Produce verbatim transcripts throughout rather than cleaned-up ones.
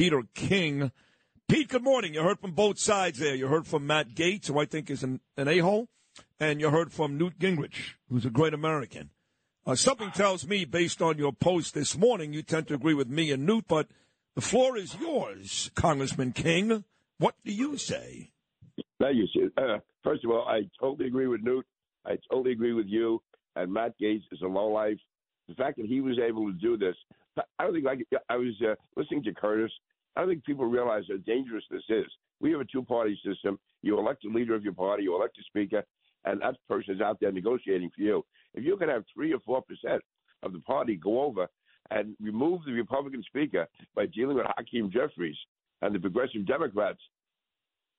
Peter King. Pete, good morning. You heard from both sides there. You heard from Matt Gaetz, who I think is an, an a-hole, and you heard from Newt Gingrich, who's a great American. Uh, something tells me, based on your post this morning, you tend to agree with me and Newt, but the floor is yours, Congressman King. What do you say? Now you see, uh, first of all, I totally agree with Newt. I totally agree with you. And Matt Gaetz is a lowlife. The fact that he was able to do this, I don't think I, could, I was uh, listening to Curtis. I don't think people realize how dangerous this is. We have a two-party system. You elect a leader of your party, you elect a speaker, and that person is out there negotiating for you. If you can have three or four percent of the party go over and remove the Republican speaker by dealing with Hakeem Jeffries and the progressive Democrats,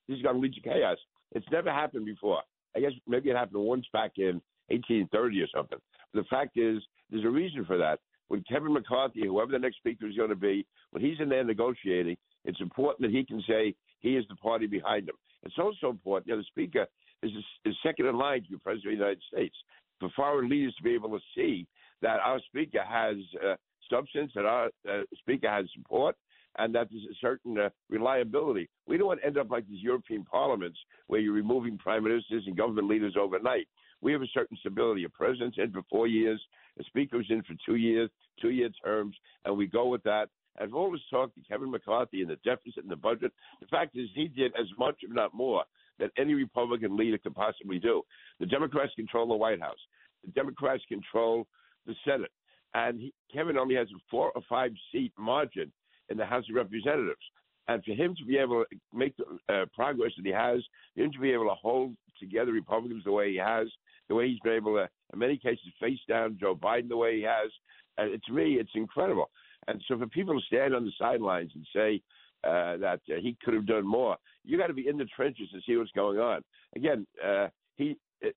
this is going to lead to chaos. It's never happened before. I guess maybe it happened once back in eighteen thirty or something. The fact is, there's a reason for that. When Kevin McCarthy, whoever the next speaker is going to be, when he's in there negotiating, it's important that he can say he is the party behind him. It's also important that, you know, the speaker is, is second in line to be president of the United States. For foreign leaders to be able to see that our speaker has uh, substance, that our uh, speaker has support, and that there's a certain uh, reliability. We don't want to end up like these European parliaments where you're removing prime ministers and government leaders overnight. We have a certain stability. A president's in for four years, a speaker's in for two years, two-year terms, and we go with that. I've always talked to Kevin McCarthy and the deficit and the budget. The fact is he did as much, if not more, than any Republican leader could possibly do. The Democrats control the White House. The Democrats control the Senate. And he, Kevin only has a four- or five-seat margin in the House of Representatives. And for him to be able to make the uh, progress that he has, for him to be able to hold together Republicans the way he has, the way he's been able to, in many cases, face down Joe Biden the way he has, and to me, it's incredible. And so for people to stand on the sidelines and say uh, that uh, he could have done more, you got to be in the trenches to see what's going on. Again, uh, he it,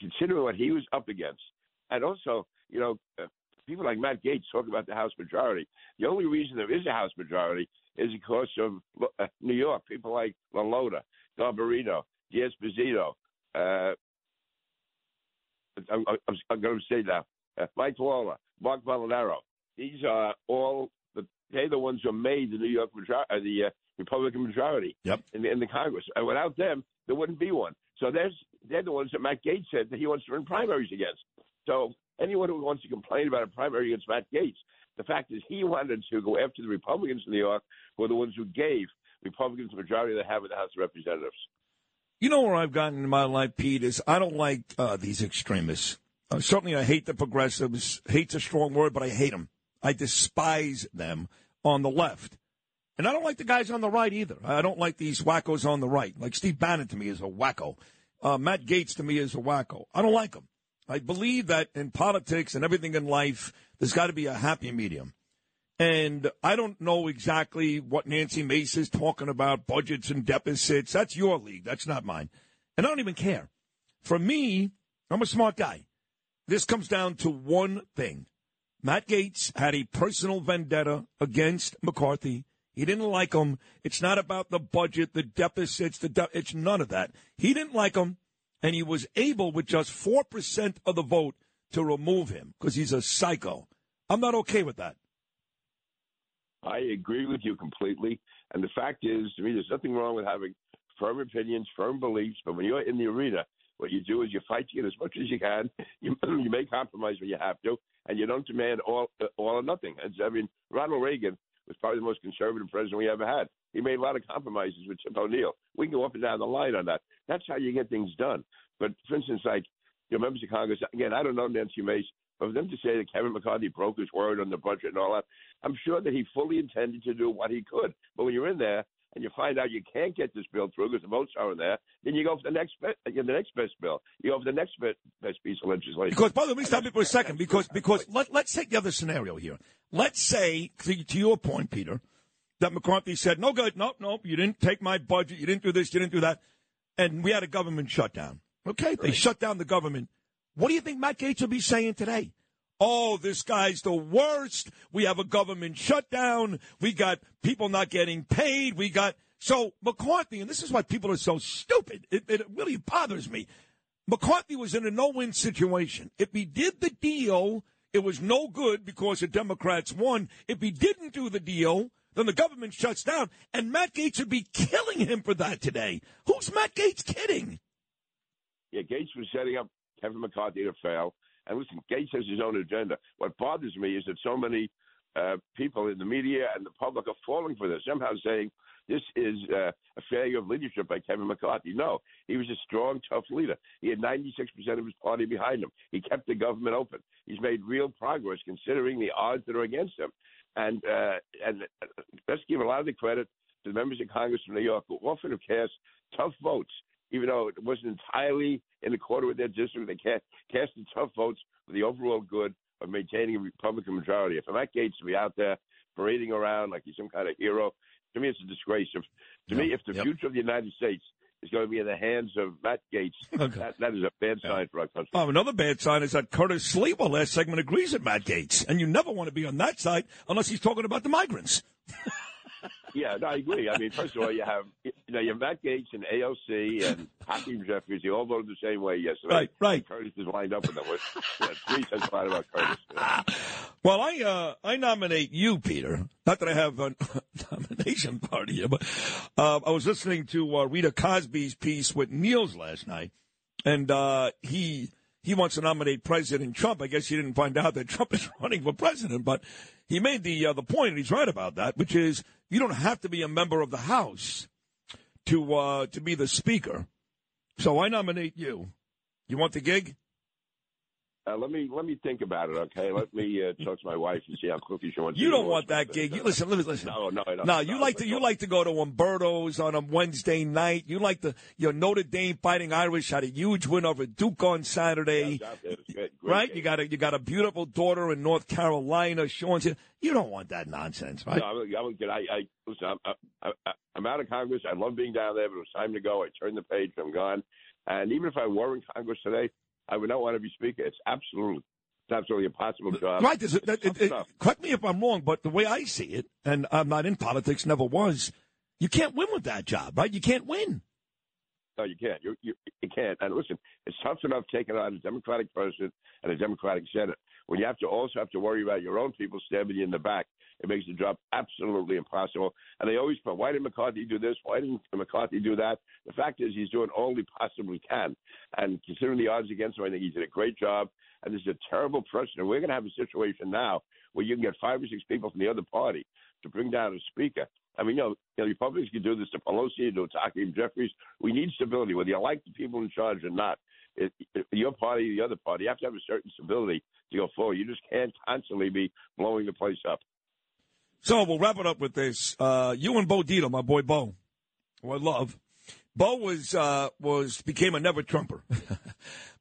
considering what he was up against, and also, you know, uh, people like Matt Gaetz talk about the House majority. The only reason there is a House majority is because of uh, New York. People like LaLota, Garbarino, D'Esposito, uh, I'm, I'm, I'm going to say now, uh, Mike Waller, Mark Molinaro. These are all the they're the ones who made the New York majority, uh, the uh, Republican majority, yep, in, the, in the Congress. And without them, there wouldn't be one. So there's they're the ones that Matt Gaetz said that he wants to run primaries against. So anyone who wants to complain about a primary against Matt Gaetz, the fact is he wanted to go after the Republicans in New York, who are the ones who gave Republicans the majority they have in the House of Representatives. You know where I've gotten in my life, Pete, is I don't like uh, these extremists. Uh, certainly I hate the progressives. Hate's a strong word, but I hate them. I despise them on the left. And I don't like the guys on the right either. I don't like these wackos on the right. Like Steve Bannon to me is a wacko. Uh, Matt Gaetz to me is a wacko. I don't like them. I believe that in politics and everything in life, there's got to be a happy medium. And I don't know exactly what Nancy Mace is talking about, budgets and deficits. That's your league. That's not mine. And I don't even care. For me, I'm a smart guy. This comes down to one thing. Matt Gaetz had a personal vendetta against McCarthy. He didn't like him. It's not about the budget, the deficits, the de- it's none of that. He didn't like him, and he was able with just four percent of the vote to remove him because he's a psycho. I'm not okay with that. I agree with you completely. And the fact is, to me, there's nothing wrong with having firm opinions, firm beliefs. But when you're in the arena, what you do is you fight to get as much as you can. You, you may compromise when you have to, and you don't demand all all or nothing. And so, I mean, Ronald Reagan was probably the most conservative president we ever had. He made a lot of compromises with Tip O'Neill. We can go up and down the line on that. That's how you get things done. But, for instance, like your members of Congress, again, I don't know Nancy Mace, but for them to say that Kevin McCarthy broke his word on the budget and all that, I'm sure that he fully intended to do what he could. But when you're in there and you find out you can't get this bill through because the votes aren't there, then you go for the next be- the next best bill. You go for the next be- best piece of legislation. Because, by the way, let me stop you for a second because, because let, let's take the other scenario here. Let's say, to, to your point, Peter, that McCarthy said, no good, nope, nope, you didn't take my budget, you didn't do this, you didn't do that, and we had a government shutdown. Okay, right. They shut down the government. What do you think Matt Gaetz would be saying today? Oh, this guy's the worst. We have a government shutdown. We got people not getting paid. We got so McCarthy, and this is why people are so stupid. It, it really bothers me. McCarthy was in a no-win situation. If he did the deal, it was no good because the Democrats won. If he didn't do the deal, then the government shuts down. And Matt Gaetz would be killing him for that today. Who's Matt Gaetz kidding? Yeah, Gaetz was setting up Kevin McCarthy to fail. And listen, Gaetz has his own agenda. What bothers me is that so many uh, people in the media and the public are falling for this, somehow saying this is uh, a failure of leadership by Kevin McCarthy. No, he was a strong, tough leader. He had ninety-six percent of his party behind him. He kept the government open. He's made real progress considering the odds that are against him. And, uh, and let's give a lot of the credit to the members of Congress from New York who often have cast tough votes, even though it wasn't entirely in the quarter with their district. They cast, cast the tough votes for the overall good of maintaining a Republican majority. If Matt Gaetz to be out there parading around like he's some kind of hero, to me, it's a disgrace. If, to yep. me, if the yep. future of the United States is going to be in the hands of Matt Gaetz, okay. that, that is a bad sign yeah. for our country. Oh, another bad sign is that Curtis Leblanc last segment agrees with Matt Gaetz, and you never want to be on that side unless he's talking about the migrants. Yeah, no, I agree. I mean, first of all, you have you know you have Matt Gaetz and A O C and Hakeem Jeffries. They all voted the same way yesterday. Right, right. And Curtis is lined up with them. Three cents flat about Curtis. Yeah. Well, I uh, I nominate you, Peter. Not that I have a nomination party here, but uh, I was listening to uh, Rita Cosby's piece with Niels last night, and uh, he he wants to nominate President Trump. I guess he didn't find out that Trump is running for president, but he made the uh, the point, and he's right about that, which is, you don't have to be a member of the House to uh, to be the Speaker. So I nominate you. You want the gig? Uh, let me let me think about it, okay? Let me uh, talk to my wife and see how quickly she wants to. You don't want that gig. You, listen, listen. No, no, no. No, you no, like to you like to go to Umberto's on a Wednesday night. You like to your Notre Dame Fighting Irish had a huge win over Duke on Saturday, yeah, great, right? Game. You got a you got a beautiful daughter in North Carolina. Sean's here. You don't want that nonsense, right? No, I, I, I, listen, I'm, I, I, I'm out of Congress. I love being down there, but it was time to go. I turned the page. I'm gone. And even if I were in Congress today, I would not want to be Speaker. It's absolutely, it's absolutely impossible job. Right. It, it, it, it, correct me if I'm wrong, but the way I see it, and I'm not in politics, never was, you can't win with that job, right? You can't win. No, you can't. You, you, you can't. And listen, it's tough enough taking on a Democratic president and a Democratic Senate. When you have to also have to worry about your own people stabbing you in the back, it makes the job absolutely impossible. And they always put, why did McCarthy do this? Why didn't McCarthy do that? The fact is he's doing all he possibly can. And considering the odds against him, I think he did a great job. And this is a terrible precedent. We're going to have a situation now where you can get five or six people from the other party to bring down a speaker. I mean, you know, you know Republicans can do this to Pelosi, you know, to Hakeem Jeffries. We need stability, whether you like the people in charge or not. It, it, your party or the other party, you have to have a certain stability to go forward. You just can't constantly be blowing the place up. So we'll wrap it up with this. Uh, you and Bo Dieter, my boy Bo, who I love. Bo was uh, was became a never Trumper,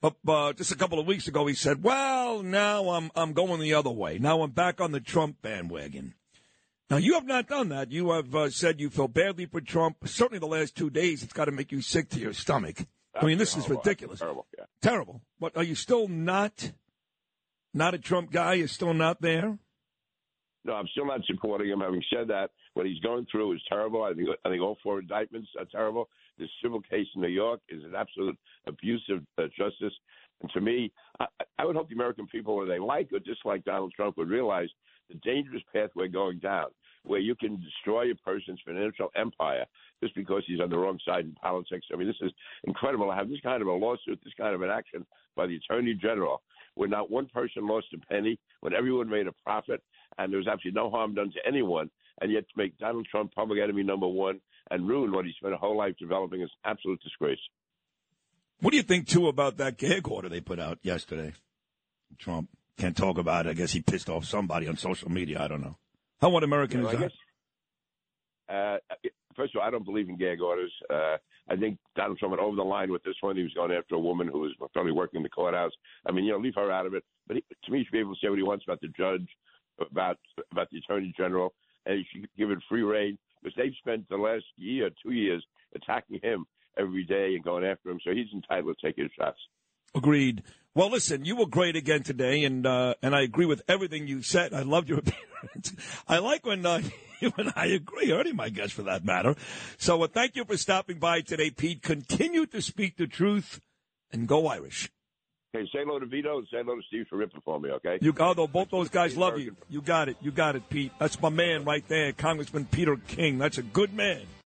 but uh, just a couple of weeks ago he said, "Well, now I'm I'm going the other way. Now I'm back on the Trump bandwagon." Now you have not done that. You have uh, said you feel badly for Trump. Certainly, the last two days it's got to make you sick to your stomach. That's I mean, this terrible. is ridiculous. That's terrible. Yeah. Terrible. But are you still not not a Trump guy? You're still not there. No, I'm still not supporting him. Having said that, what he's going through is terrible. I think I think all four indictments are terrible. This civil case in New York is an absolute abuse of uh, justice. And to me, I, I would hope the American people, whether they like or dislike Donald Trump, would realize the dangerous pathway going down, where you can destroy a person's financial empire just because he's on the wrong side in politics. I mean, this is incredible. I have this kind of a lawsuit, this kind of an action by the Attorney General, where not one person lost a penny, when everyone made a profit, and there was absolutely no harm done to anyone, and yet to make Donald Trump public enemy number one and ruin what he spent a whole life developing is an absolute disgrace. What do you think, too, about that gag order they put out yesterday? Trump can't talk about it. I guess he pissed off somebody on social media. I don't know. How un-American is that? Uh, first of all, I don't believe in gag orders. Uh, I think Donald Trump went over the line with this one. He was going after a woman who was probably working in the courthouse. I mean, you know, leave her out of it. But he, to me, he should be able to say what he wants about the judge, about about the Attorney General, and he should give it free rein, because they've spent the last year, two years, attacking him every day and going after him. So he's entitled to take his shots. Agreed. Well, listen, you were great again today, and uh, and I agree with everything you said. I loved your appearance. I like when uh, you and I agree, or any of my guests for that matter. So uh, thank you for stopping by today, Pete. Continue to speak the truth and go Irish. Hey, say hello to Vito and say hello to Steve for ripping for me, okay? You, although both those guys love you. You got it. You got it, Pete. That's my man right there, Congressman Peter King. That's a good man.